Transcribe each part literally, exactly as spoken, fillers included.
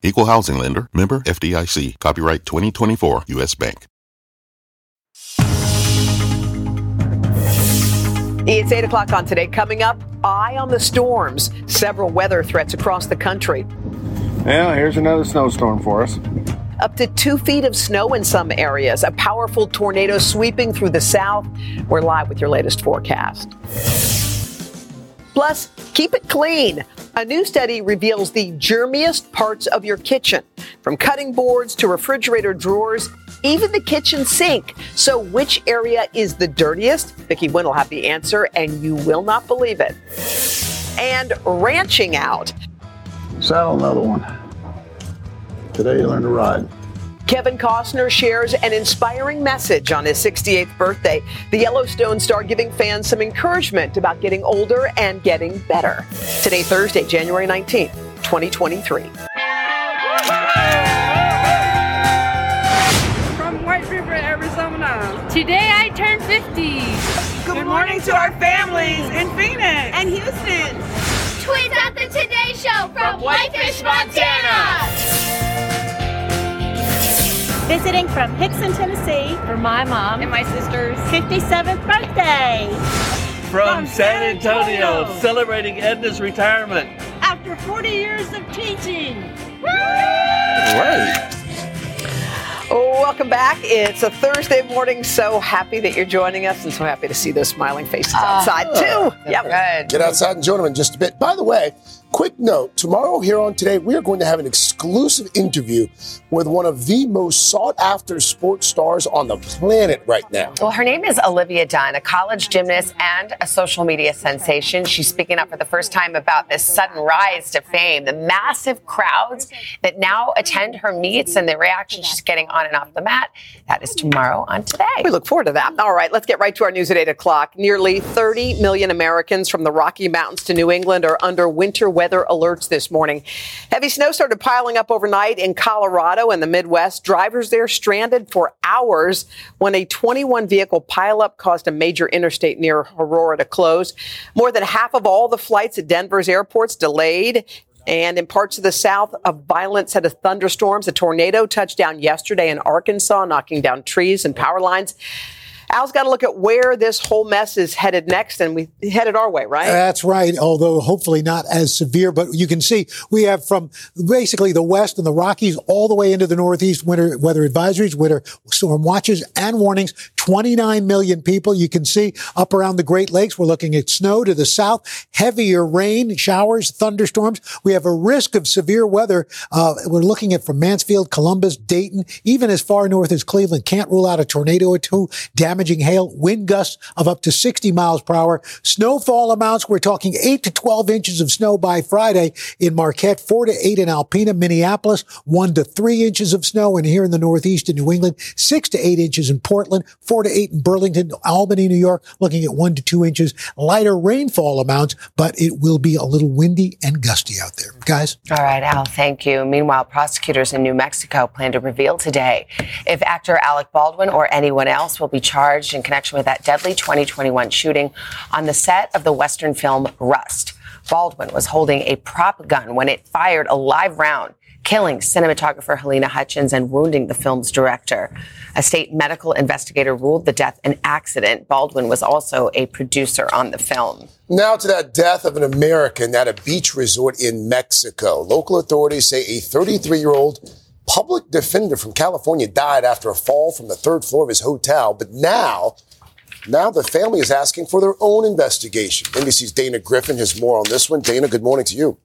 Equal Housing Lender. Member F D I C. Copyright twenty twenty-four U S. Bank. It's eight o'clock on Today. Coming up, eye on the storms. Several weather threats across the country. Well, here's another snowstorm for us. Up to two feet of snow in some areas. A powerful tornado sweeping through the south. We're live with your latest forecast. Plus, keep it clean. A new study reveals the germiest parts of your kitchen, from cutting boards to refrigerator drawers, even the kitchen sink. So which area is the dirtiest? Vicky Nguyen will have the answer, and you will not believe it. And ranching out. Saddle another one. Today you learn to ride. Kevin Costner shares an inspiring message on his sixty-eighth birthday. The Yellowstone star giving fans some encouragement about getting older and getting better. Today, Thursday, January nineteenth, twenty twenty-three. From White River, Arizona. Today I turned fifty. Good, Good morning to our families in Phoenix and Houston. Tweet out the Today Show from Whitefish, Montana. Visiting from Hickson, Tennessee for my mom and my sister's fifty-seventh birthday. From, from San Antonio, Antonio, celebrating Edna's retirement. After forty years of teaching. Woo! Right. Welcome back. It's a Thursday morning. So happy that you're joining us, and so happy to see those smiling faces outside, uh, too. Yep. Right. Get outside and join them in just a bit. By the way, quick note, tomorrow here on Today, we are going to have an exclusive interview with one of the most sought-after sports stars on the planet right now. Well, her name is Olivia Dunn, a college gymnast and a social media sensation. She's speaking up for the first time about this sudden rise to fame, the massive crowds that now attend her meets and the reaction she's getting on and off the mat. That is tomorrow on Today. We look forward to that. All right, let's get right to our news at eight o'clock. Nearly thirty million Americans from the Rocky Mountains to New England are under winter weather alerts this morning. Heavy snow started piling up overnight in Colorado and the Midwest. Drivers there stranded for hours when a twenty-one vehicle pileup caused a major interstate near Aurora to close. More than half of all the flights at Denver's airports delayed. And in parts of the South, a violent set of thunderstorms. A tornado touched down yesterday in Arkansas, knocking down trees and power lines. Al's got to look at where this whole mess is headed next, and we headed our way, right? That's right, although hopefully not as severe. But you can see we have from basically the West and the Rockies all the way into the Northeast winter weather advisories, winter storm watches and warnings. twenty-nine million people. You can see up around the Great Lakes, we're looking at snow to the south, heavier rain, showers, thunderstorms. We have a risk of severe weather. Uh, we're looking at from Mansfield, Columbus, Dayton, even as far north as Cleveland. Can't rule out a tornado or two. Damage Damaging hail, wind gusts of up to sixty miles per hour. Snowfall amounts, we're talking eight to twelve inches of snow by Friday in Marquette, four to eight in Alpena, Minneapolis, one to three inches of snow. And here in the Northeast in New England, six to eight inches in Portland, four to eight in Burlington, Albany, New York, looking at one to two inches. Lighter rainfall amounts, but it will be a little windy and gusty out there. Guys? All right, Al, thank you. Meanwhile, prosecutors in New Mexico plan to reveal today if actor Alec Baldwin or anyone else will be charged in connection with that deadly twenty twenty-one shooting on the set of the Western film Rust. Baldwin was holding a prop gun when it fired a live round, killing cinematographer Helena Hutchins and wounding the film's director. A state medical investigator ruled the death an accident. Baldwin was also a producer on the film. Now to that death of an American at a beach resort in Mexico. Local authorities say a thirty-three-year-old public defender from California died after a fall from the third floor of his hotel. But now, now the family is asking for their own investigation. N B C's Dana Griffin has more on this one. Dana, good morning to you.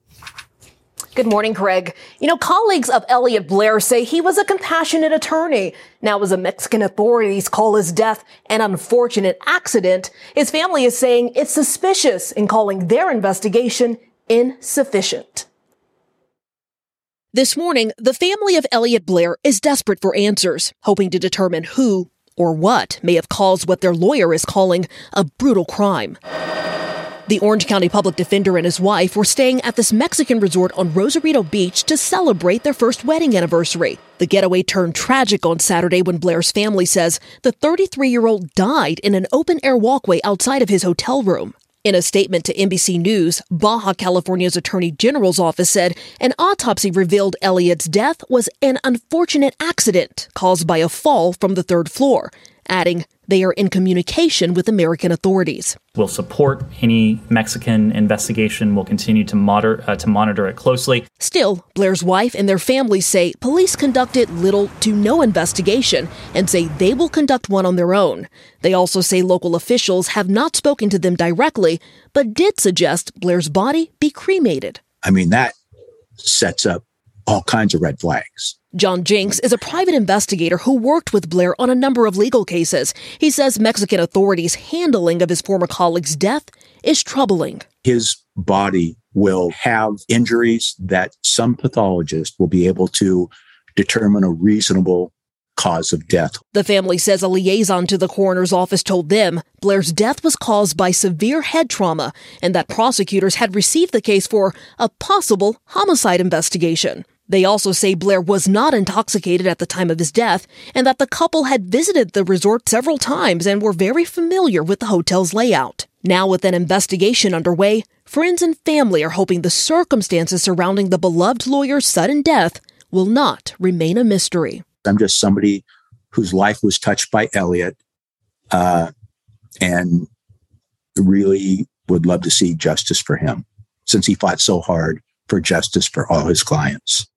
Good morning, Craig. You know, colleagues of Elliot Blair say he was a compassionate attorney. Now, as the Mexican authorities call his death an unfortunate accident, his family is saying it's suspicious and calling their investigation insufficient. This morning, the family of Elliot Blair is desperate for answers, hoping to determine who or what may have caused what their lawyer is calling a brutal crime. The Orange County public defender and his wife were staying at this Mexican resort on Rosarito Beach to celebrate their first wedding anniversary. The getaway turned tragic on Saturday when Blair's family says the thirty-three-year-old died in an open-air walkway outside of his hotel room. In a statement to N B C News, Baja California's Attorney General's office said an autopsy revealed Elliot's death was an unfortunate accident caused by a fall from the third floor, adding, "They are in communication with American authorities." We'll support any Mexican investigation. We'll continue to, moder- uh, to monitor it closely. Still, Blair's wife and their family say police conducted little to no investigation and say they will conduct one on their own. They also say local officials have not spoken to them directly, but did suggest Blair's body be cremated. I mean, that sets up all kinds of red flags. John Jinks is a private investigator who worked with Blair on a number of legal cases. He says Mexican authorities' handling of his former colleague's death is troubling. His body will have injuries that some pathologist will be able to determine a reasonable cause of death. The family says a liaison to the coroner's office told them Blair's death was caused by severe head trauma and that prosecutors had received the case for a possible homicide investigation. They also say Blair was not intoxicated at the time of his death and that the couple had visited the resort several times and were very familiar with the hotel's layout. Now with an investigation underway, friends and family are hoping the circumstances surrounding the beloved lawyer's sudden death will not remain a mystery. I'm just somebody whose life was touched by Elliot uh, and really would love to see justice for him since he fought so hard for justice for all his clients.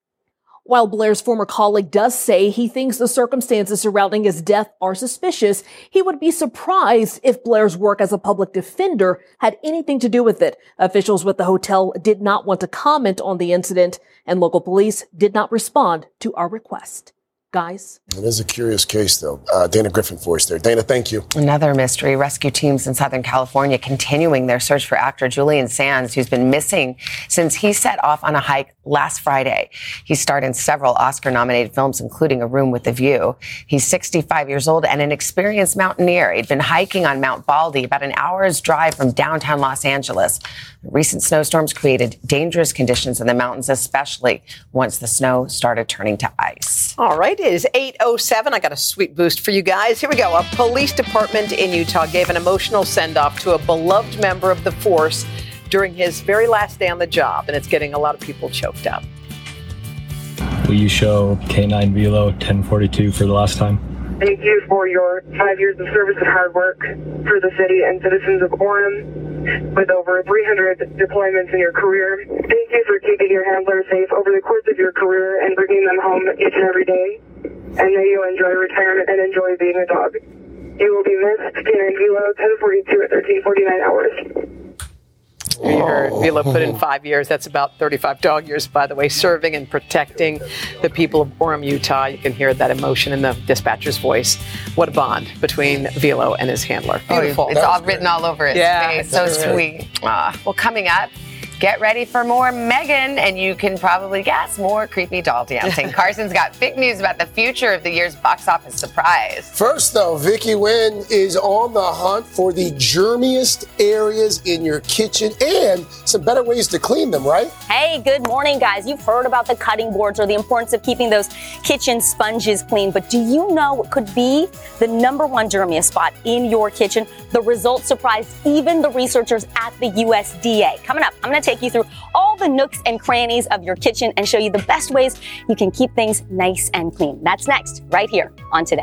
While Blair's former colleague does say he thinks the circumstances surrounding his death are suspicious, he would be surprised if Blair's work as a public defender had anything to do with it. Officials with the hotel did not want to comment on the incident, and local police did not respond to our request. Guys. It is a curious case, though. Uh, Dana Griffin for us there. Dana, thank you. Another mystery. Rescue teams in Southern California continuing their search for actor Julian Sands, who's been missing since he set off on a hike last Friday. He starred in several Oscar-nominated films, including A Room with a View. He's sixty-five years old and an experienced mountaineer. He'd been hiking on Mount Baldy, about an hour's drive from downtown Los Angeles. Recent snowstorms created dangerous conditions in the mountains, especially once the snow started turning to ice. All right. It is eight oh seven. I got a sweet boost for you guys. Here we go. A police department in Utah gave an emotional send-off to a beloved member of the force during his very last day on the job, and it's getting a lot of people choked up. Will you show K nine Velo ten forty-two for the last time? Thank you for your five years of service and hard work for the city and citizens of Orem with over three hundred deployments in your career. Thank you for keeping your handlers safe over the course of your career and bringing them home each and every day. And may you enjoy retirement and enjoy being a dog. You will be missed. K nine Velo, ten forty-two at thirteen forty-nine hours. We heard Vila put in five years. That's about thirty-five dog years, by the way, serving and protecting the people of Orem, Utah. You can hear that emotion in the dispatcher's voice. What a bond between Vilo and his handler. Beautiful. Oh, it's all written all over his yeah, face. So sweet. Ah. Well, coming up, get ready for more Megan, and you can probably guess more creepy doll dancing. Carson's got big news about the future of the year's box office surprise. First, though, Vicky Nguyen is on the hunt for the germiest areas in your kitchen and some better ways to clean them, right? Hey, good morning, guys. You've heard about the cutting boards or the importance of keeping those kitchen sponges clean, but do you know what could be the number one germiest spot in your kitchen? The results surprised even the researchers at the U S D A. Coming up, I'm going to take you through all the nooks and crannies of your kitchen and show you the best ways you can keep things nice and clean. That's next, right here on Today.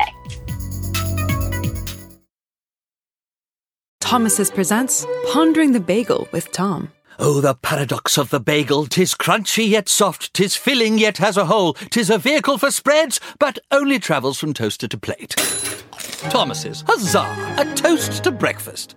Thomas's presents Pondering the Bagel with Tom. Oh, the paradox of the bagel. Tis crunchy yet soft, tis filling yet has a hole. Tis a vehicle for spreads, but only travels from toaster to plate. Thomas's, huzzah, a toast to breakfast.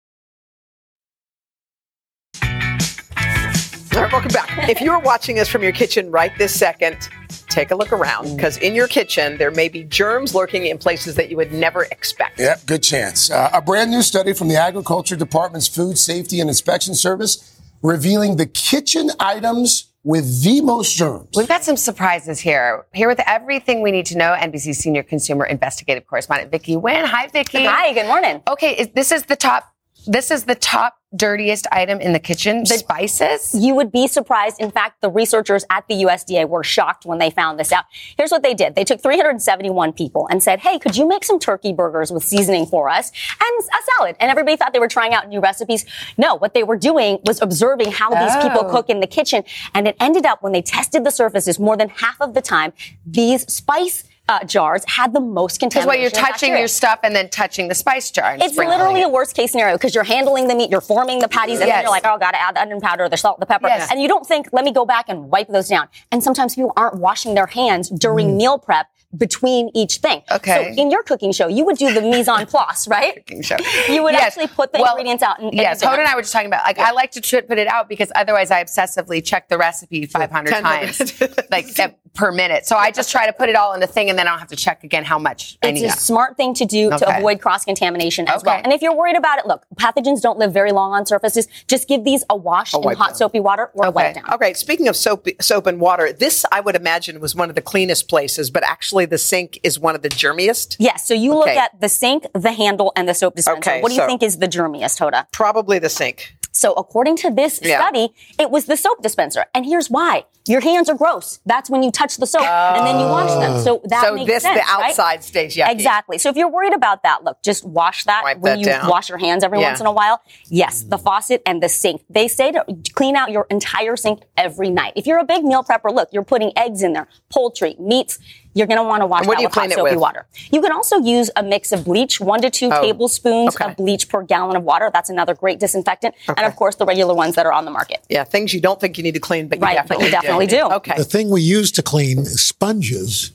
All right, welcome back. If you're watching us from your kitchen right this second, take a look around, because in your kitchen, there may be germs lurking in places that you would never expect. Yep, good chance. Uh, a brand new study from the Agriculture Department's Food Safety and Inspection Service revealing the kitchen items with the most germs. We've got some surprises here. Here with everything we need to know, N B C senior consumer investigative correspondent Vicky Nguyen. Hi, Vicky. Hi, good morning. Okay, is, this is the top. This is the top dirtiest item in the kitchen, the spices? You would be surprised. In fact, the researchers at the U S D A were shocked when they found this out. Here's what they did. They took three hundred seventy-one people and said, hey, could you make some turkey burgers with seasoning for us and a salad? And everybody thought they were trying out new recipes. No, what they were doing was observing how oh. these people cook in the kitchen. And it ended up, when they tested the surfaces, more than half of the time, these spice Uh, jars had the most contamination. Because what you're touching your stuff and then touching the spice jar. It's literally it. a worst case scenario, because you're handling the meat, you're forming the patties, and yes. then you're like, oh, gotta add the onion powder, the salt, the pepper. Yes. And you don't think, let me go back and wipe those down. And sometimes people aren't washing their hands during mm. meal prep between each thing. Okay. So in your cooking show, you would do the mise en place, right? Cooking show. You would yes. actually put the well, ingredients out. And, yes. Hoda and I were just talking about, like, yeah. I like to t- put it out because otherwise I obsessively check the recipe five hundred times, like at, per minute. So I just try to put it all in the thing, and then I don't have to check again how much I need. It's a smart thing to do okay. to avoid cross-contamination as okay. well. And if you're worried about it, look, pathogens don't live very long on surfaces. Just give these a wash in hot down. soapy water or okay. wipe down. Okay. Speaking of soap, soap and water, this I would imagine was one of the cleanest places, but actually the sink is one of the germiest? Yes. So you okay. look at the sink, the handle, and the soap dispenser. Okay, what do you so think is the germiest, Hoda? Probably the sink. So according to this yeah. study, it was the soap dispenser. And here's why. Your hands are gross. That's when you touch the soap oh. and then you wash them. So that so makes this, sense, So this, the outside right? stays yucky. Exactly. So if you're worried about that, look, just wash that Wipe when that you down. wash your hands every yeah. once in a while. Yes, the faucet and the sink. They say to clean out your entire sink every night. If you're a big meal prepper, look, you're putting eggs in there, poultry, meats. You're going to want to wash that with hot soapy water. You can also use a mix of bleach, one to two oh, tablespoons okay. of bleach per gallon of water. That's another great disinfectant. Okay. And, of course, the regular ones that are on the market. Yeah, things you don't think you need to clean, but you right, definitely, but you definitely do. do. Okay. The thing we use to clean sponges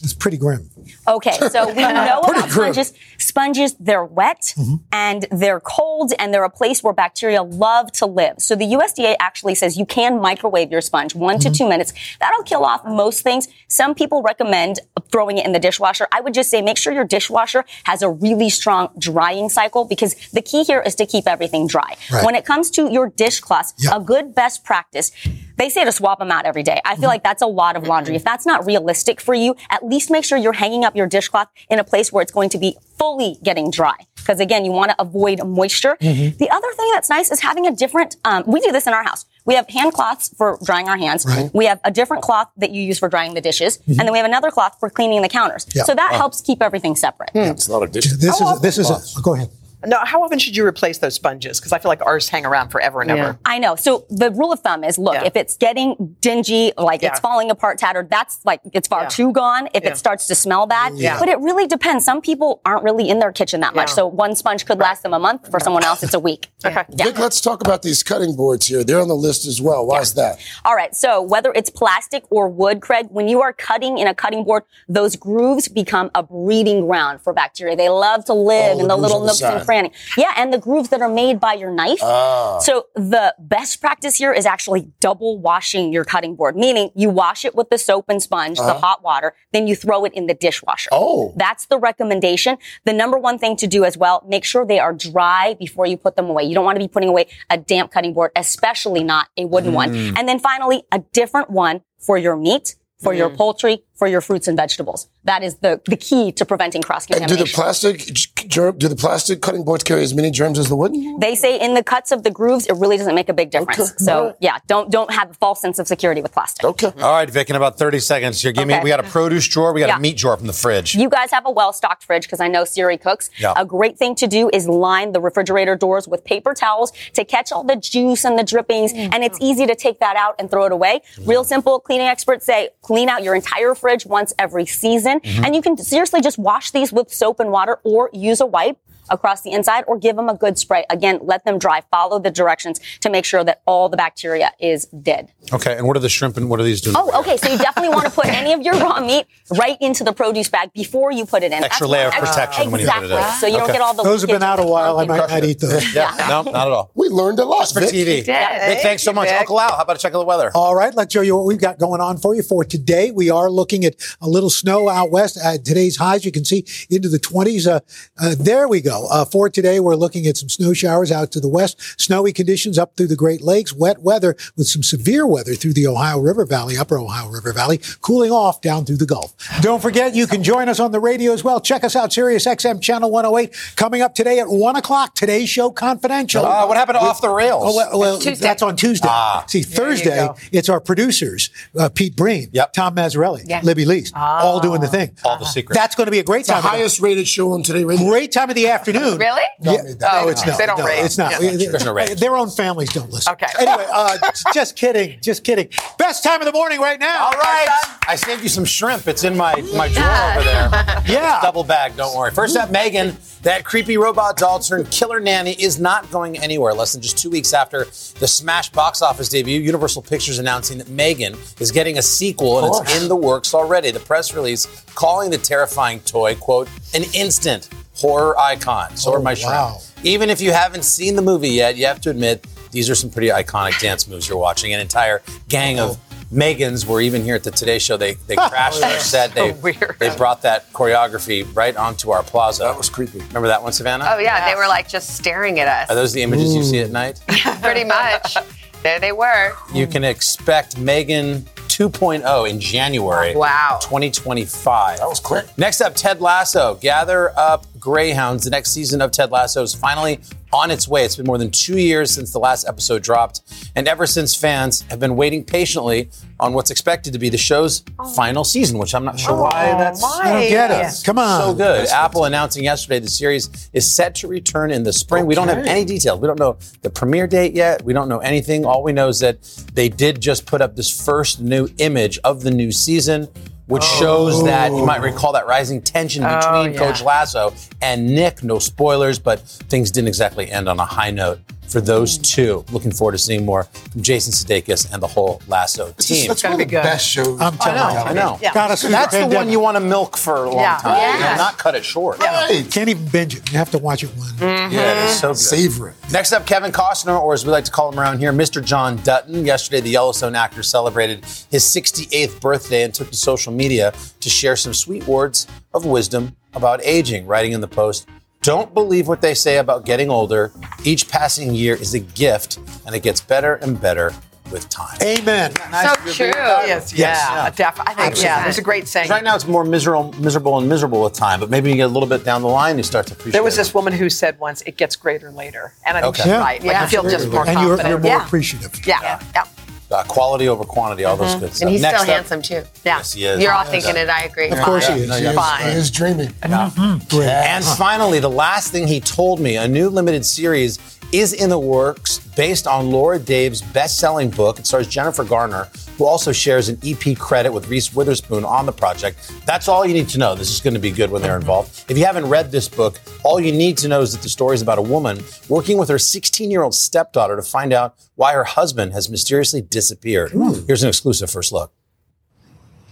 is pretty grim. Okay, so we know about sponges. Sponges, they're wet mm-hmm. and they're cold, and they're a place where bacteria love to live. So the U S D A actually says you can microwave your sponge one mm-hmm. to two minutes. That'll kill off most things. Some people recommend throwing it in the dishwasher. I would just say make sure your dishwasher has a really strong drying cycle, because the key here is to keep everything dry. Right. When it comes to your dishcloths, yep. a good best practice, they say to swap them out every day. I feel mm-hmm. like that's a lot of laundry. If that's not realistic for you, at least make sure you're hanging up your dishcloth in a place where it's going to be fully getting dry. Because, again, you want to avoid moisture. Mm-hmm. The other thing that's nice is having a different um, – we do this in our house. We have hand cloths for drying our hands. Right. We have a different cloth that you use for drying the dishes. Mm-hmm. And then we have another cloth for cleaning the counters. Yeah. So that wow. helps keep everything separate. Yeah, it's a lot of dishes. This oh, is, this is a, go ahead. No, how often should you replace those sponges? Because I feel like ours hang around forever and yeah. ever. I know. So the rule of thumb is, look, yeah. if it's getting dingy, like yeah. it's falling apart, tattered, that's like it's far yeah. too gone. If yeah. it starts to smell bad. Yeah. But it really depends. Some people aren't really in their kitchen that yeah. much. So one sponge could right. last them a month. For someone else, it's a week. Okay. Yeah. Vic, let's talk about these cutting boards here. They're on the list as well. Why yeah. is that? All right. So whether it's plastic or wood, Craig, when you are cutting in a cutting board, those grooves become a breeding ground for bacteria. They love to live oh, in the little nooks and crannies. planning. Yeah, and the grooves that are made by your knife. Oh. So the best practice here is actually double washing your cutting board, meaning you wash it with the soap and sponge, uh-huh. the hot water, then you throw it in the dishwasher. Oh. That's the recommendation. The number one thing to do as well, make sure they are dry before you put them away. You don't want to be putting away a damp cutting board, especially not a wooden mm. one. And then finally, a different one for your meat, for mm. your poultry, for your fruits and vegetables. That is the, the key to preventing cross-contamination. And do the plastic germ, do the plastic cutting boards carry as many germs as the wooden? They say in the cuts of the grooves, it really doesn't make a big difference. Okay. So, yeah, don't don't have a false sense of security with plastic. Okay. All right, Vic, in about thirty seconds here, give okay. me, we got a produce drawer, we got yeah. a meat drawer from the fridge. You guys have a well-stocked fridge because I know Siri cooks. Yeah. A great thing to do is line the refrigerator doors with paper towels to catch all the juice and the drippings, mm-hmm. and it's easy to take that out and throw it away. Real simple, cleaning experts say clean out your entire fridge fridge once every season. Mm-hmm. And you can seriously just wash these with soap and water or use a wipe across the inside or give them a good spray. Again, let them dry. Follow the directions to make sure that all the bacteria is dead. Okay. And what are the shrimp and what are these doing? Oh, okay. So you definitely want to put any of your raw meat right into the produce bag before you put it in. Extra That's layer of protection when exactly. you put it in. So you okay. don't get all the... Those have been out a while. I might not eat those. Yeah. yeah. No, not at all. We learned a lot. Just for Vic. T V. Vic, thanks Thank so much. Vic. Uncle Al, how about a check of the weather? All right. Let's show you what we've got going on for you for today. We are looking at a little snow out west. At today's highs, you can see into the twenties. Uh, uh, there we go. Uh, for today, we're looking at some snow showers out to the west, snowy conditions up through the Great Lakes, wet weather with some severe weather through the Ohio River Valley, upper Ohio River Valley, cooling off down through the Gulf. Don't forget, you can join us on the radio as well. Check us out, Sirius X M Channel one oh eight. Coming up today at one o'clock, today's show, Confidential. Uh, what happened to Off the Rails? Oh, well, well that's on Tuesday. Ah. See, Thursday, it's our producers, uh, Pete Breen, yep. Tom Mazzarelli, yeah. Libby Least, ah. all doing the thing. All the secrets. That's going to be a great it's time. The highest rated show on today. Radio. Great time of the afternoon. Really? No, yeah. oh, it's not. They don't no, rage. It's not. Yeah, it, it, no it, their own families don't listen. Okay. Anyway, uh, just kidding. Just kidding. Best time of the morning right now. All right. I saved you some shrimp. It's in my, my drawer over there. Yeah. It's double bag. Don't worry. First up, Megan, that creepy robot doll turned killer nanny is not going anywhere. Less than just two weeks after the smash box office debut, Universal Pictures announcing that Megan is getting a sequel and it's in the works already. The press release calling the terrifying toy, quote, an instant horror icon. So oh, are my shrimp. Wow. Even if you haven't seen the movie yet, you have to admit these are some pretty iconic dance moves you're watching. An entire gang oh. of Megans were even here at the Today Show. They they crashed oh, yeah. their set. They so they brought that choreography right onto our plaza. That was creepy. Remember that one, Savannah? Oh yeah, yeah. They were like just staring at us. Are those the images Ooh. You see at night? Yeah, pretty much. There they were. You can expect Megan two point oh in January wow. twenty twenty-five. That was quick. Next up, Ted Lasso. Gather up Greyhounds. The next season of Ted Lasso is finally on its way. It's been more than two years since the last episode dropped. And ever since, fans have been waiting patiently on what's expected to be the show's oh. final season, which I'm not sure oh, why that's... I don't get it. Yeah. Come on. So good. That's Apple good. Announcing yesterday the series is set to return in the spring. Okay. We don't have any details. We don't know the premiere date yet. We don't know anything. All we know is that they did just put up this first new image of the new season, which oh. shows that, you might recall that rising tension between oh, yeah. Coach Lasso and Nick. No spoilers, but things didn't exactly end on a high note for those two. Looking forward to seeing more from Jason Sudeikis and the whole Lasso team. That's, that's one of the good. Best shows. I'm telling oh, you. I know. Yeah. That's the one you want to milk for a long yeah. time. Yeah. You know, not cut it short. Yeah. Right. You can't even binge it. You have to watch it one. Mm-hmm. Yeah, it's so good. Savor it. Next up, Kevin Costner, or as we like to call him around here, Mister John Dutton. Yesterday, the Yellowstone actor celebrated his sixty-eighth birthday and took to social media to share some sweet words of wisdom about aging, writing in the Post, "Don't believe what they say about getting older. Each passing year is a gift, and it gets better and better with time." Amen. Nice. So true. Yes, yes. Yeah, yeah. Definitely. I think, Absolutely. yeah, there's a great saying. Right now it's more miserable, miserable and miserable with time, but maybe you get a little bit down the line, you start to appreciate it. There was it. This woman who said once, it gets greater later. And I think okay. she's yeah. right. Like, yeah. you feel Absolutely. just more and confident. And you're, you're more yeah. appreciative. Yeah, yeah. yeah. Uh, quality over quantity, all mm-hmm. those good stuff. And he's Next still up, handsome, too. Yeah. Yes, he is. You're all yes. thinking it, I agree. Of course yeah. he is. No, he, is. Fine. he is dreaming. Yeah. Mm-hmm. And huh. finally, the last thing he told me, a new limited series is in the works based on Laura Dave's best-selling book. It stars Jennifer Garner, who also shares an E P credit with Reese Witherspoon on the project. That's all you need to know. This is going to be good when they're involved. If you haven't read this book, all you need to know is that the story is about a woman working with her sixteen-year-old stepdaughter to find out why her husband has mysteriously disappeared. Ooh. Here's an exclusive first look.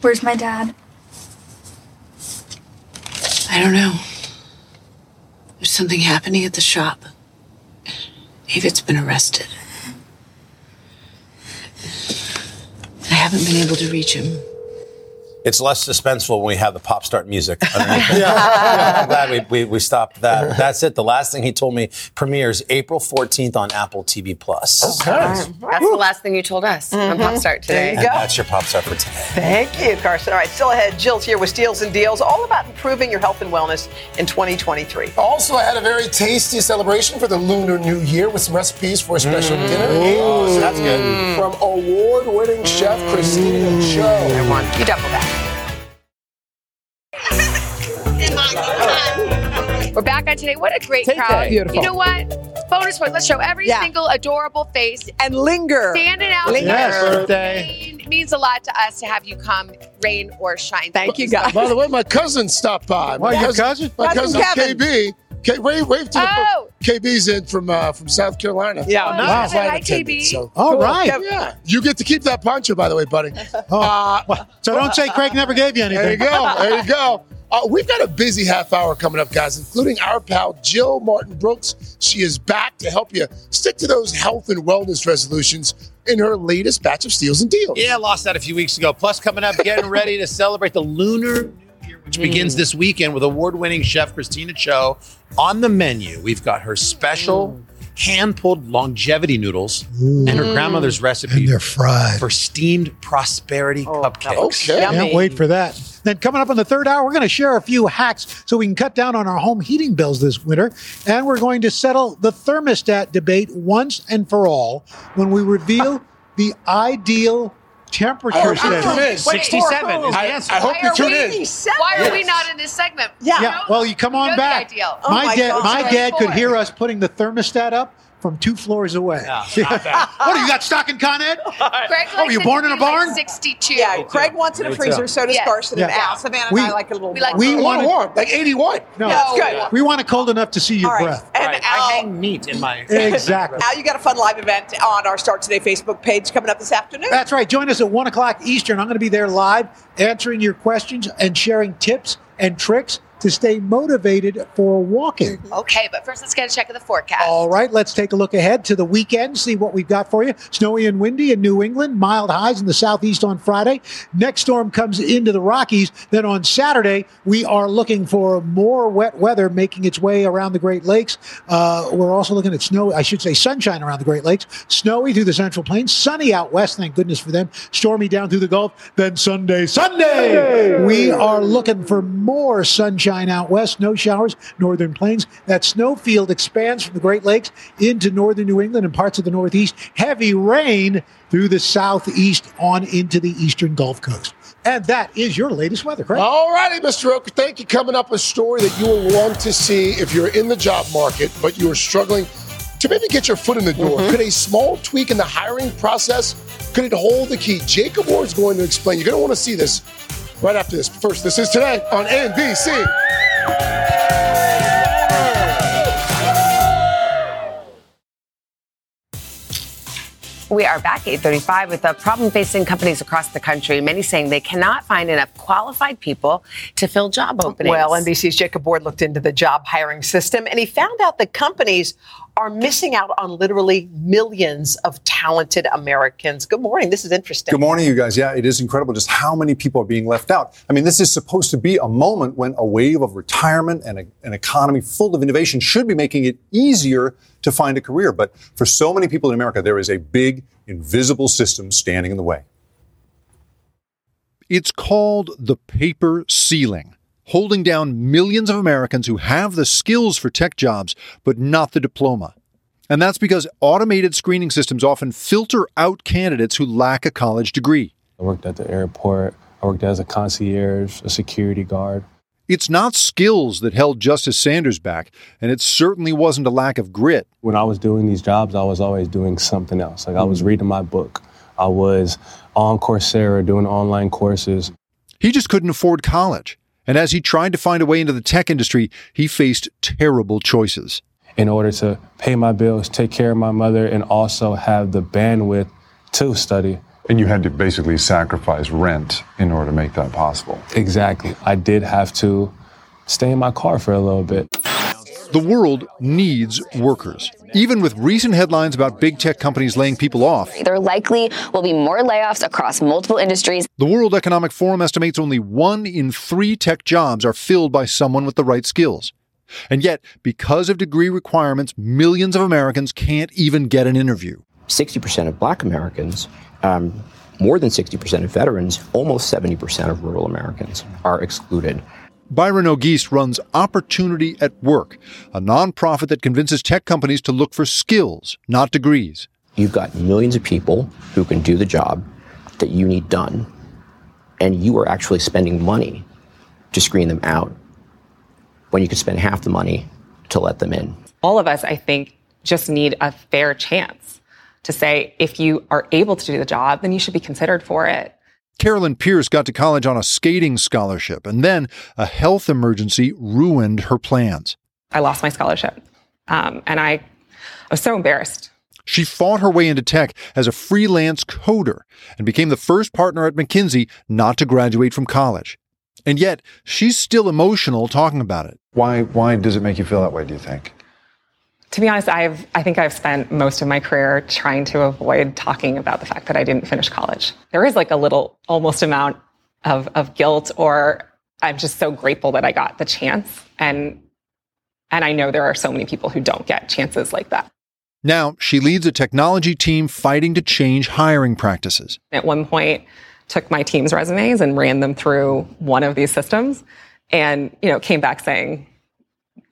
Where's my dad? I don't know. something happening at the shop. David's been arrested. I haven't been able to reach him. It's less suspenseful when we have the pop start music underneath it. Yeah. I'm glad we, we, we stopped that. But that's it. The Last Thing He Told Me premieres April fourteenth on Apple T V plus. Okay. That's Woo. The last thing you told us mm-hmm. on Pop Start today. There you go. And that's your Pop Start for today. Thank you, Carson. All right, still ahead, Jill's here with Steals and Deals, all about improving your health and wellness in twenty twenty-three. Also, I had a very tasty celebration for the Lunar New Year with some recipes for a special mm. dinner. Mm. Oh, so that's good. Mm. From award-winning mm. chef Christina Cho. I want you double that. We're back on Today. What a great Take crowd. You know what? Bonus point. Let's show every yeah. single adorable face. And linger. Standing out. Linger. Yes, birthday. It means a lot to us to have you come, rain or shine. Thank you, guys. By the way, my cousin stopped by. My yes. cousin? My cousin, cousin K B. K- wave, wave to oh. the K B's in from uh, from South Carolina. Yeah, oh, nice. Wow. Right, K B. So. All cool. right. Yeah. You get to keep that poncho, by the way, buddy. oh. uh, so don't say Craig never gave you anything. There you go. There you go. Uh, we've got a busy half hour coming up, guys, including our pal Jill Martin-Brooks. She is back to help you stick to those health and wellness resolutions in her latest batch of Steals and Deals. Yeah, lost that a few weeks ago. Plus, coming up, getting ready to celebrate the Lunar New Year, which mm. begins this weekend with award-winning chef Christina Cho. On the menu, we've got her special mm. hand-pulled longevity noodles Ooh. and her grandmother's recipe and they're fried. for steamed prosperity oh, cupcakes. Okay. Yummy. Can't wait for that. Then coming up on the third hour, we're going to share a few hacks so we can cut down on our home heating bills this winter. And we're going to settle the thermostat debate once and for all when we reveal the ideal temperature setting. sixty-seven is the answer. I, I hope you tune in. Why are yes. we not in this segment? Yeah. yeah. Well, you come on you back. Oh my my, da- my dad could hear us putting the thermostat up from two floors away. No, not bad. What, you got stock in Con Ed? Greg oh, were you born in a barn? Like sixty-two. Yeah, Craig wants it in a freezer, so does yeah. Carson yeah. and Al. Savannah we, and I like a little warm. Like, we want warm, like eighty-one. No, no. Good. Yeah. We want it cold enough to see your right. breath. And right. Al, I hang meat in my... Exactly. Al, you got a fun live event on our Start Today Facebook page coming up this afternoon. That's right. Join us at one o'clock Eastern. I'm going to be there live, answering your questions and sharing tips and tricks to stay motivated for walking. Okay, but first let's get a check of the forecast. All right, let's take a look ahead to the weekend, see what we've got for you. Snowy and windy in New England, mild highs in the southeast on Friday. Next storm comes into the Rockies. Then on Saturday, we are looking for more wet weather making its way around the Great Lakes. Uh, we're also looking at snow, I should say sunshine around the Great Lakes. Snowy through the Central Plains, sunny out west, thank goodness for them. Stormy down through the Gulf, then Sunday, Sunday! We are looking for more sunshine out west, no showers, northern plains. That snow field expands from the Great Lakes into northern New England and parts of the northeast. Heavy rain through the southeast on into the eastern Gulf Coast. And that is your latest weather, correct? All righty, Mister Oak. Thank you. Coming up, a story that you will want to see if you're in the job market, but you are struggling to maybe get your foot in the door. Mm-hmm. Could a small tweak in the hiring process, could it hold the key? Jacob Ward is going to explain. You're going to want to see this right after this. First, this is Today on N B C. We are back at eight thirty-five with a problem facing companies across the country, many saying they cannot find enough qualified people to fill job openings. Well, N B C's Jacob Ward looked into the job hiring system, and he found out that companies are missing out on literally millions of talented Americans. Good morning. This is interesting. Good morning, you guys. Yeah, it is incredible just how many people are being left out. I mean, this is supposed to be a moment when a wave of retirement and a, an economy full of innovation should be making it easier to find a career. But for so many people in America, there is a big, invisible system standing in the way. It's called the paper ceiling, holding down millions of Americans who have the skills for tech jobs, but not the diploma. And that's because automated screening systems often filter out candidates who lack a college degree. I worked at the airport. I worked as a concierge, a security guard. It's not skills that held Justice Sanders back, and it certainly wasn't a lack of grit. When I was doing these jobs, I was always doing something else. Like I was reading my book. I was on Coursera doing online courses. He just couldn't afford college. And as he tried to find a way into the tech industry, he faced terrible choices. In order to pay my bills, take care of my mother, and also have the bandwidth to study. And you had to basically sacrifice rent in order to make that possible. Exactly. I did have to stay in my car for a little bit. The world needs workers, even with recent headlines about big tech companies laying people off. There likely will be more layoffs across multiple industries. The World Economic Forum estimates only one in three tech jobs are filled by someone with the right skills. And yet, because of degree requirements, millions of Americans can't even get an interview. sixty percent of Black Americans, um, more than sixty percent of veterans, almost seventy percent of rural Americans are excluded. Byron O'Geese runs Opportunity at Work, a nonprofit that convinces tech companies to look for skills, not degrees. You've got millions of people who can do the job that you need done, and you are actually spending money to screen them out when you could spend half the money to let them in. All of us, I think, just need a fair chance to say, if you are able to do the job, then you should be considered for it. Carolyn Pierce got to college on a skating scholarship, and then a health emergency ruined her plans. I lost my scholarship, um, and I, I was so embarrassed. She fought her way into tech as a freelance coder and became the first partner at McKinsey not to graduate from college. And yet, she's still emotional talking about it. Why, why does it make you feel that way, do you think? To be honest, I've, I think I've spent most of my career trying to avoid talking about the fact that I didn't finish college. There is like a little almost amount of, of guilt, or I'm just so grateful that I got the chance. And, and I know there are so many people who don't get chances like that. Now, she leads a technology team fighting to change hiring practices. At one point, took my team's resumes and ran them through one of these systems and, you know, came back saying,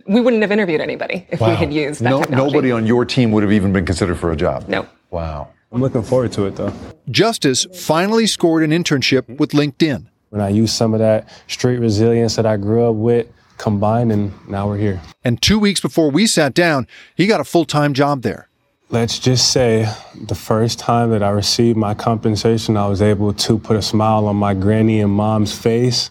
we wouldn't have interviewed anybody if wow. we had used that no, technology. Nobody on your team would have even been considered for a job? No. Wow. I'm looking forward to it, though. Justice finally scored an internship with LinkedIn. When I used some of that street resilience that I grew up with combined, and now we're here. And two weeks before we sat down, he got a full-time job there. Let's just say the first time that I received my compensation, I was able to put a smile on my granny and mom's face.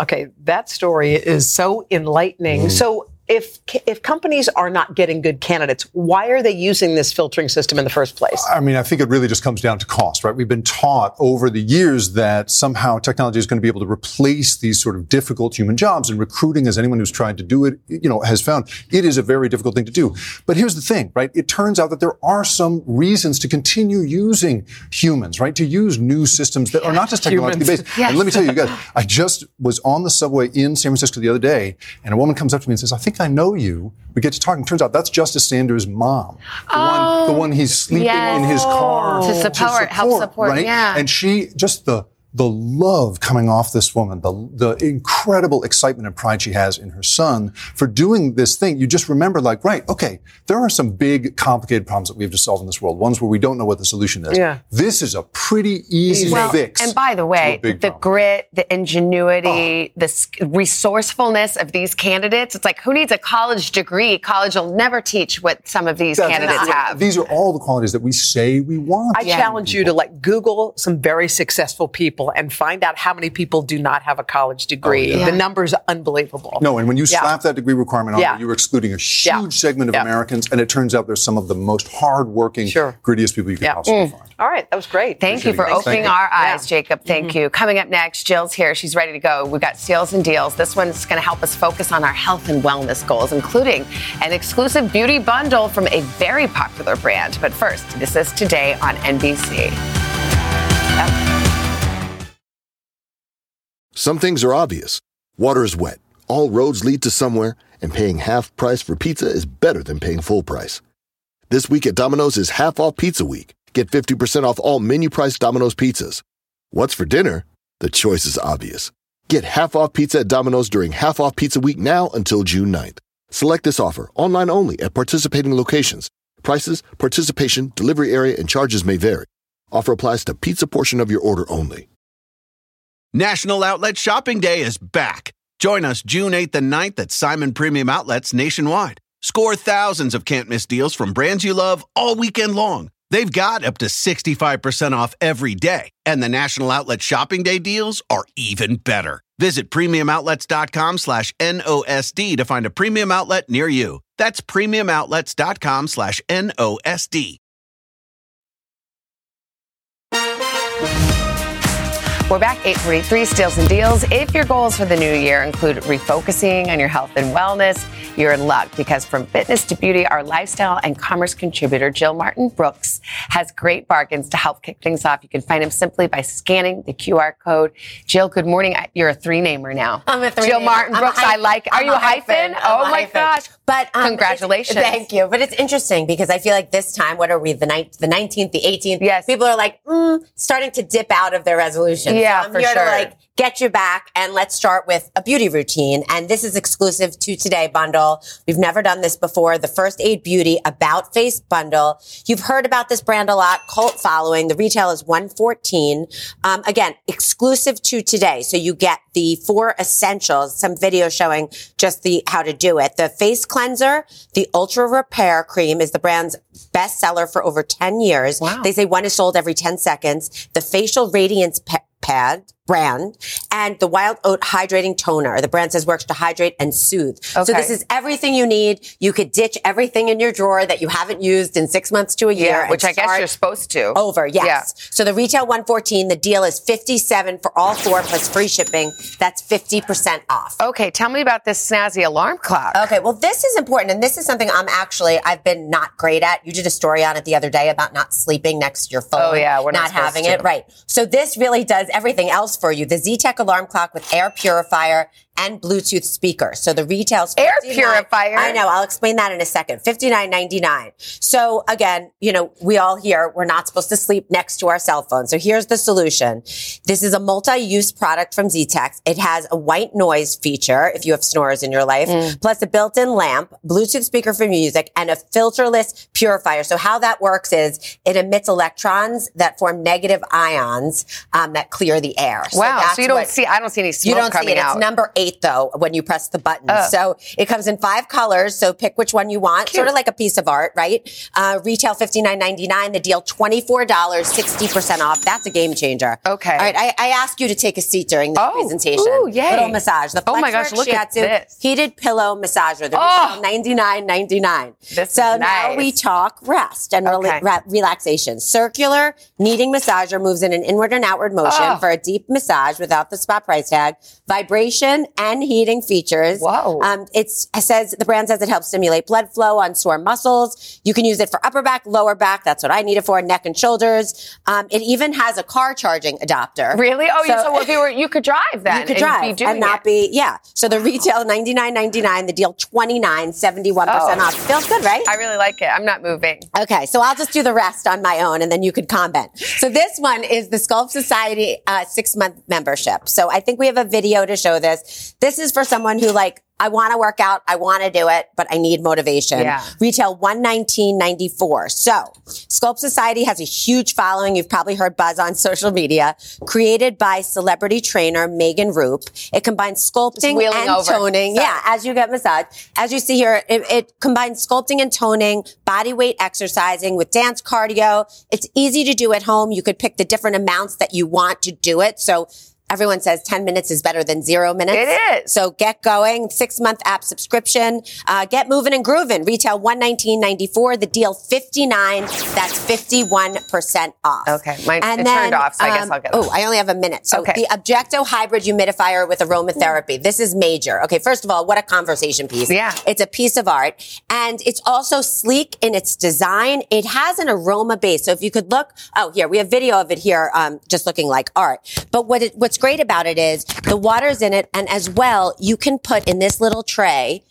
Okay, that story is so enlightening. Mm. So if if companies are not getting good candidates, why are they using this filtering system in the first place? I mean, I think it really just comes down to cost, right? We've been taught over the years that somehow technology is going to be able to replace these sort of difficult human jobs, and recruiting, as anyone who's tried to do it, you know, has found, it is a very difficult thing to do. But here's the thing, right? It turns out that there are some reasons to continue using humans, right? To use new systems that are not just technologically humans. Based. Yes. And let me tell you guys, I just was on the subway in San Francisco the other day, and a woman comes up to me and says, I think I know you. We get to talking. Turns out that's Justice Sanders' mom. The, oh, one, the one he's sleeping yes. in his car. To support, to support help support, right? Yeah. And she, just the the love coming off this woman, the the incredible excitement and pride she has in her son for doing this thing. You just remember, like, right, okay, there are some big, complicated problems that we have to solve in this world, ones where we don't know what the solution is. Yeah. This is a pretty easy well, fix. And by the way, the problem. Grit, the ingenuity, oh. the resourcefulness of these candidates, it's like, who needs a college degree? College will never teach what some of these That's candidates not, have. These are all the qualities that we say we want. I yeah. challenge you to, like, Google some very successful people and find out how many people do not have a college degree. Oh, yeah. The number's unbelievable. No, and when you yeah. slap that degree requirement on, yeah. you're excluding a huge yeah. segment of yeah. Americans, and it turns out they're some of the most hardworking, sure. grittiest people you could yeah. possibly mm. find. All right, that was great. Thank Appreciate you for it. opening Thank our you. eyes, Jacob. Thank mm-hmm. you. Coming up next, Jill's here. She's ready to go. We've got Seals and Deals. This one's going to help us focus on our health and wellness goals, including an exclusive beauty bundle from a very popular brand. But first, this is Today on N B C. That's- Some things are obvious. Water is wet. All roads lead to somewhere, and paying half price for pizza is better than paying full price. This week at Domino's is half off pizza week. Get fifty percent off all menu price Domino's pizzas. What's for dinner? The choice is obvious. Get half off pizza at Domino's during half off pizza week now until June ninth. Select this offer online only at participating locations. Prices, participation, delivery area, and charges may vary. Offer applies to pizza portion of your order only. National Outlet Shopping Day is back. Join us June eighth and ninth at Simon Premium Outlets nationwide. Score thousands of can't-miss deals from brands you love all weekend long. They've got up to sixty-five percent off every day, and the National Outlet Shopping Day deals are even better. Visit premium outlets dot com slash N O S D to find a premium outlet near you. That's premium outlets dot com slash N O S D. We're back, eight forty-three, Steals and Deals. If your goals for the new year include refocusing on your health and wellness, you're in luck, because from fitness to beauty, our lifestyle and commerce contributor, Jill Martin-Brooks, has great bargains to help kick things off. You can find him simply by scanning the Q R code. Jill, good morning. You're a three-namer now. I'm a three-namer. Jill Martin-Brooks, I like. Are you a hyphen? Oh, my gosh. But um, congratulations. Thank you. But it's interesting because I feel like this time, what are we, the ninth, the nineteenth, the eighteenth? Yes. People are like, mm, starting to dip out of their resolutions. Yeah, so I'm for here sure. To like get you back, and let's start with a beauty routine. And this is exclusive to Today Bundle. We've never done this before. The First Aid Beauty About Face Bundle. You've heard about this brand a lot. Cult following. The retail is one fourteen. Um, again, exclusive to Today. So you get the four essentials. Some video showing just the how to do it. The face cleanser, the Ultra Repair Cream is the brand's bestseller for over ten years. Wow. They say one is sold every ten seconds. The Facial Radiance pa- Pad brand, and the Wild Oat Hydrating Toner. The brand says works to hydrate and soothe. Okay. So this is everything you need. You could ditch everything in your drawer that you haven't used in six months to a year. Yeah, which I guess you're supposed to. Over, yes. Yeah. So the retail one fourteen, the deal is fifty-seven for all four plus free shipping. That's fifty percent off. Okay, tell me about this snazzy alarm clock. Okay, well this is important, and this is something I'm actually, I've been not great at. You did a story on it the other day about not sleeping next to your phone. Oh yeah, we're not, not having to. It. Right. So this really does everything else for you. The Z-Tech alarm clock with air purifier and Bluetooth speaker. So the retail's air purifier. I know. I'll explain that in a second. fifty-nine ninety-nine. So again, you know, we all hear we're not supposed to sleep next to our cell phone. So here's the solution. This is a multi-use product from Z-Tech. It has a white noise feature if you have snorers in your life, mm. plus a built-in lamp, Bluetooth speaker for music, and a filterless purifier. So how that works is it emits electrons that form negative ions um, that clear the air. So wow. So you don't what, see, I don't see any smoke you don't coming see it. Out. It's number eight. Though, when you press the button. Oh. So it comes in five colors. So pick which one you want. Cute. Sort of like a piece of art, right? Uh, retail fifty-nine ninety-nine. The deal twenty-four dollars, sixty percent off. That's a game changer. Okay. All right. I, I ask you to take a seat during this oh. presentation. Oh, yay. Little massage. The oh my gosh, look Shiatsu at this. Heated pillow massager. The oh. retail ninety-nine ninety-nine. This so is nice. Now we talk rest and okay. re- relaxation. Circular kneading massager moves in an inward and outward motion oh. for a deep massage without the spa price tag. Vibration and heating features. Whoa. Um, it's, it says, the brand says it helps stimulate blood flow on sore muscles. You can use it for upper back, lower back. That's what I need it for. Neck and shoulders. Um, it even has a car charging adapter. Really? Oh, so, so if you were, you could drive that. You could and drive be doing and not it. Be, yeah. So the retail ninety-nine ninety-nine, the deal twenty-nine, seventy-one percent oh. off. Feels good, right? I really like it. I'm not moving. Okay. So I'll just do the rest on my own and then you could comment. So this one is the Sculpt Society, uh, six month membership. So I think we have a video to show this. This is for someone who, like, I want to work out, I want to do it, but I need motivation. Yeah. Retail one nineteen ninety-four. So, Sculpt Society has a huge following. You've probably heard buzz on social media. Created by celebrity trainer Megan Roop. It combines sculpting and over. Toning. So. Yeah, as you get massage. As you see here, it, it combines sculpting and toning, body weight exercising with dance cardio. It's easy to do at home. You could pick the different amounts that you want to do it. So, everyone says ten minutes is better than zero minutes. It is. So get going. Six-month app subscription. Uh, get moving and grooving. Retail one nineteen ninety-four. The deal fifty-nine. That's fifty-one percent off. Okay. Mine and it then, turned off, so um, I guess I'll get it. Oh, I only have a minute. So okay. The Objecto Hybrid Humidifier with Aromatherapy. This is major. Okay, first of all, what a conversation piece. Yeah. It's a piece of art. And it's also sleek in its design. It has an aroma base. So if you could look. Oh, here. We have video of it here um, just looking like art. But what it, what's great about it is the water's in it, and as well, you can put in this little tray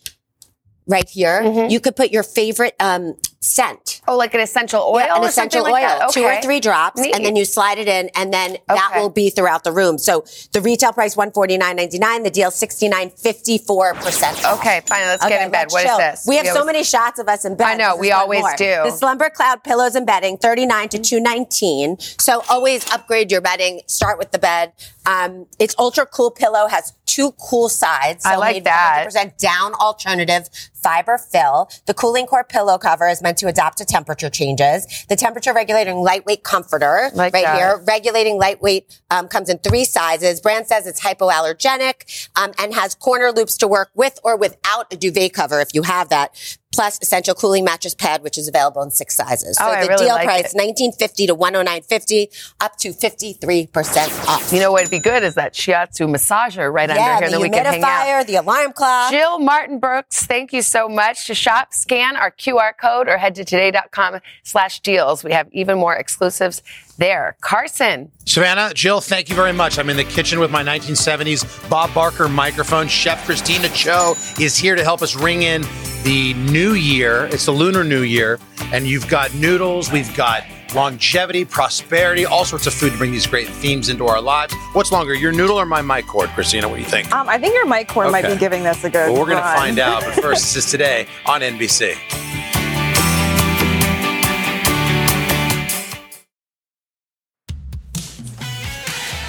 right here, mm-hmm. you could put your favorite um, scent. Oh, like an essential oil yeah, an or essential something oil, like that? Okay. Two or three drops, neat. And then you slide it in, and then okay. that will be throughout the room. So the retail price, one forty-nine ninety-nine, the deal sixty-nine fifty-four percent off. Okay, fine, let's okay, get in bed. What chill. Is this? We have we so always... many shots of us in bed. I know, we always more. Do. The Slumber Cloud Pillows and Bedding, thirty-nine to two nineteen. So always upgrade your bedding, start with the bed. Um, it's ultra cool pillow, has two cool sides. So I like that. one hundred percent down alternative fiber fill. The cooling core pillow cover is meant to adapt to temperature changes. The temperature regulating lightweight comforter like right that. Here. Regulating lightweight um, comes in three sizes. Brand says it's hypoallergenic um, and has corner loops to work with or without a duvet cover if you have that. Plus Essential Cooling Mattress Pad, which is available in six sizes. So oh, I the really deal like price, nineteen fifty to one oh nine fifty, up to fifty-three percent off. You know what would be good is that shiatsu massager right yeah, under here that we can hang out. Yeah, the humidifier, the alarm clock. Jill Martin Brooks, thank you so much. To shop, scan our Q R code or head to today.com slash deals. We have even more exclusives there. Carson. Savannah, Jill, thank you very much. I'm in the kitchen with my nineteen seventies Bob Barker microphone. Chef Christina Cho is here to help us ring in the new year. It's the Lunar New Year. And you've got noodles. We've got longevity, prosperity, all sorts of food to bring these great themes into our lives. What's longer, your noodle or my mic cord, Christina? What do you think? Um, I think your mic cord okay. might be giving this a good well, we're going to find out. But first, this is Today on N B C.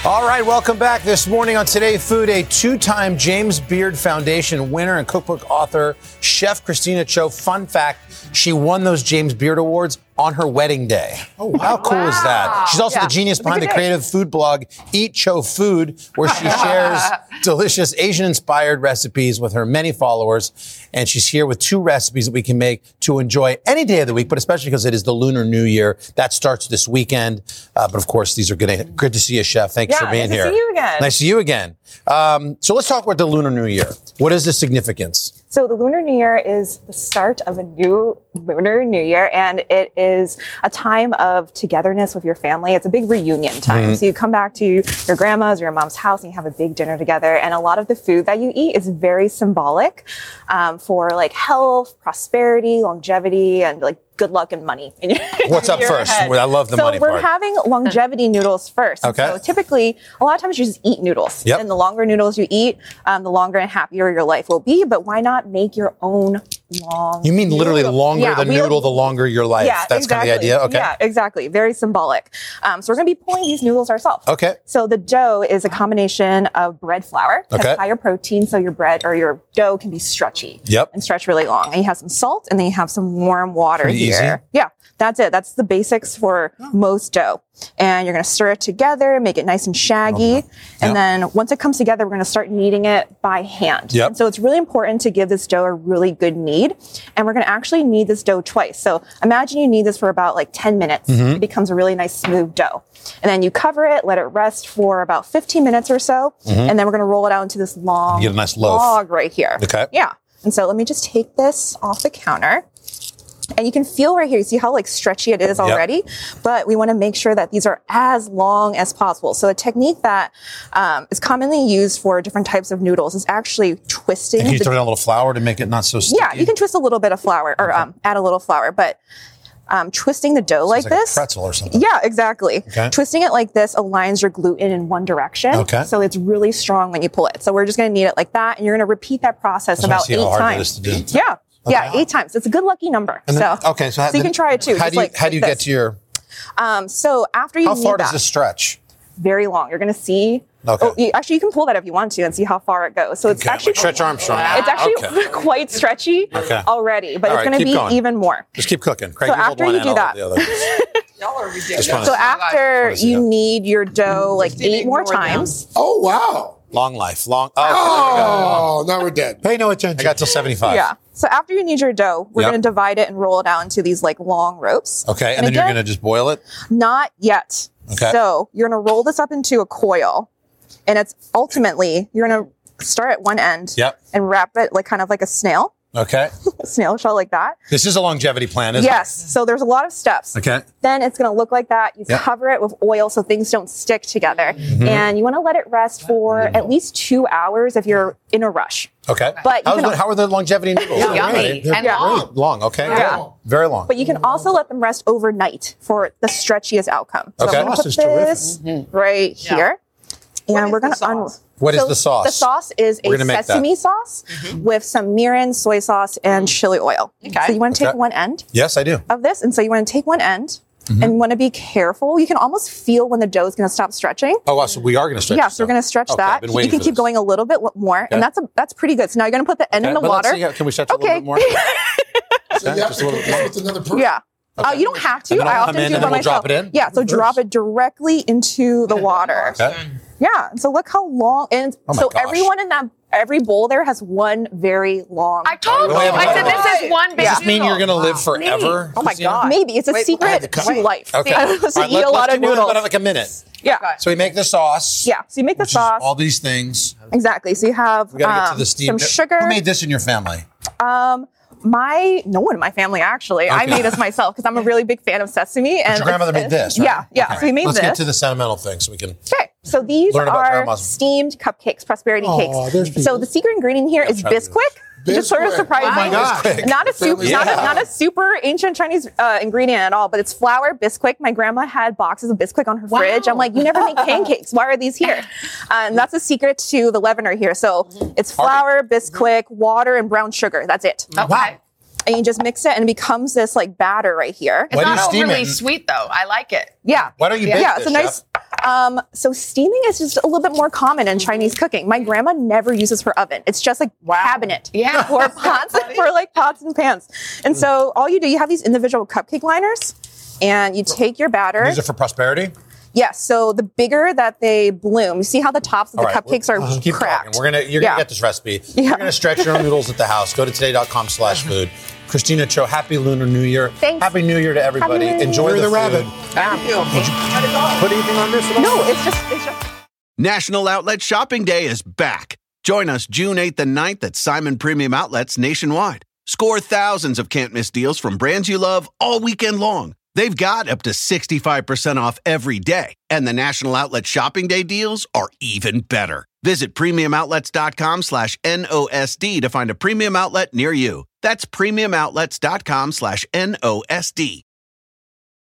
All right, welcome back. This morning on Today Food, a two-time James Beard Foundation winner and cookbook author, Chef Christina Cho. Fun fact, she won those James Beard Awards on her wedding day. Oh, how cool wow. is that? She's also yeah. the genius behind the creative food blog, Eat Cho Food, where she shares delicious Asian-inspired recipes with her many followers. And she's here with two recipes that we can make to enjoy any day of the week, but especially because it is the Lunar New Year. That starts this weekend. Uh, but, of course, these are good. Good to see you, Chef. Thank Yeah, for being nice here. Nice to see you again. Nice to see you again. Um, so let's talk about the Lunar New Year. What is the significance? So the Lunar New Year is the start of a new Lunar New Year, and it is a time of togetherness with your family. It's a big reunion time. Mm-hmm. So you come back to your grandma's or your mom's house and you have a big dinner together. And a lot of the food that you eat is very symbolic um, for like health, prosperity, longevity, and like good luck and money. In your, What's up first? Head. I love the so money part. So we're having longevity noodles first. Okay. So typically, a lot of times you just eat noodles. Yep. And the longer noodles you eat, um, the longer and happier your life will be. But why not make your own long You mean noodle? Literally longer yeah, the noodle, the longer your life. Yeah, That's exactly. kind of the idea? Okay. Yeah, exactly. Very symbolic. Um, so we're going to be pulling these noodles ourselves. Okay. So the dough is a combination of bread flour. It okay. has higher protein, so your bread or your dough can be stretchy. Yep. And stretch really long. And you have some salt, and then you have some warm water here. Easy. Yeah, that's it. That's the basics for most dough. And you're going to stir it together, make it nice and shaggy. Okay. And yep. then once it comes together, we're going to start kneading it by hand. Yep. And so it's really important to give this dough a really good knead. And we're going to actually knead this dough twice. So imagine you knead this for about like ten minutes. Mm-hmm. It becomes a really nice smooth dough. And then you cover it, let it rest for about fifteen minutes or so. Mm-hmm. And then we're going to roll it out into this long get a nice loaf. log right here. Okay. Yeah. And so let me just take this off the counter. And you can feel right here, you see how like stretchy it is already, yep. but we want to make sure that these are as long as possible. So a technique that um, is commonly used for different types of noodles is actually twisting. And can you the, throw in a little flour to make it not so sticky? Yeah, you can twist a little bit of flour or okay. um, add a little flour, but um, twisting the dough like, like this. A pretzel or something. Yeah, exactly. Okay. Twisting it like this aligns your gluten in one direction. Okay. So it's really strong when you pull it. So we're just going to knead it like that, and you're going to repeat that process about eight times. To do. Yeah. Okay. Yeah, eight times. It's a good lucky number. And so then, okay, so, how, so you can try it too. How just do you, like, how do you like get to your? Um, so after you how far that, does this stretch? Very long. You're going to see. Okay. Oh, you, actually, you can pull that if you want to and see how far it goes. So it's okay. actually like stretch Armstrong. It's actually okay. quite stretchy okay. already, but All it's right, going to be going. even more. Just keep cooking. Craig, so you after you do that, y'all are ridiculous. So after you need your dough like eight more times. Oh wow. Long life. Long. Oh, oh now we're dead. Pay no attention. I got till seventy-five. Yeah. So after you knead your dough, we're yep. going to divide it and roll it out into these like long ropes. Okay. And, and then again, you're going to just boil it? Not yet. Okay. So you're going to roll this up into a coil, and it's ultimately, you're going to start at one end yep. and wrap it like kind of like a snail. Okay. Snail shell like that. This is a longevity plan, isn't yes. it? Yes. So there's a lot of steps. Okay. Then it's going to look like that. You yep. cover it with oil so things don't stick together. Mm-hmm. And you want to let it rest for at least two hours if you're in a rush. Okay. But you can the, al- how are the longevity noodles? They're yummy. Really, they're and yeah. long. Long, okay. Yeah. Long. Very long. But you can also let them rest overnight for the stretchiest outcome. So okay. I'm going to put this mm-hmm. right yeah. here. And what we're going to unroll. What so is the sauce? The sauce is a sesame sauce mm-hmm. with some mirin, soy sauce, and chili oil. Okay. So you want to take okay. one end. Yes, I do. Of this. And so you want to take one end mm-hmm. and you want to be careful. You can almost feel when the dough is going to stop stretching. Oh, wow. So we are going to stretch Yeah, so stuff. we're going to stretch okay, that. You can keep this. going a little bit more. Okay. And that's a, that's pretty good. So now you're going to put the end okay, in the water. Let's see how, can we stretch okay. a little bit more? Okay. So yeah, just a little bit more. It's another person. Yeah. Okay. Uh, you don't have to. I often do it by myself. Drop it in? Yeah, so drop it directly into the water. Okay. Yeah, so look how long. And oh so gosh. everyone in that, every bowl there has one very long. I told you. Oh, I said this is one big. Does this mean you're going to live forever? Maybe. Oh my God. Maybe. It's a Wait, secret to life. Okay. So right, you eat let, a lot of noodles. About like a minute. Yeah. So we make the sauce. Yeah. So you make the sauce. All these things. Exactly. So you have we gotta um, get to the steam some dip. Sugar. Who made this in your family? Um, my no one in my family actually. Okay. I made this myself because I'm a really big fan of sesame. And but your grandmother made this, right? Yeah, yeah. Okay. So we made Let's this. Let's get to the sentimental thing so we can. Okay. So these are steamed cupcakes, prosperity oh, cakes. So the secret ingredient here yeah, is Bisquick. Bisquick. Just sort of surprising. Oh my gosh. Not a soup, yeah. not, a, not a super ancient Chinese uh, ingredient at all, but it's flour, Bisquick. My grandma had boxes of Bisquick on her wow. fridge. I'm like, you never make pancakes. Why are these here? Uh, and that's a secret to the leavener here. So it's flour, Bisquick, water, and brown sugar. That's it. Okay. Wow. And you just mix it, and it becomes this like batter right here. It's not overly sweet though. I like it. Yeah. Why don't you? Yeah, bake yeah this, it's a nice. Um, so steaming is just a little bit more common in Chinese cooking. My grandma never uses her oven. It's just like wow. cabinet yeah. or pots for like pots and pans. And mm. so all you do, you have these individual cupcake liners, and you take your batter. These are for prosperity. Yes. Yeah, so the bigger that they bloom, you see how the tops of all the right, cupcakes are keep cracked. Talking. We're gonna, you're yeah. gonna get this recipe. Yeah. You're gonna stretch your own noodles at the house. Go to today dot com slash food. Christina Cho, happy Lunar New Year. Thanks. Happy New Year to everybody. Happy Enjoy the, the rabbit. Thank you. Did you put anything on this? No, it's just, it's just. National Outlet Shopping Day is back. Join us June eighth and ninth at Simon Premium Outlets nationwide. Score thousands of can't-miss deals from brands you love all weekend long. They've got up to sixty-five percent off every day. And the National Outlet Shopping Day deals are even better. Visit premium outlets dot com slash N O S D to find a premium outlet near you. That's premium outlets dot com slash N O S D.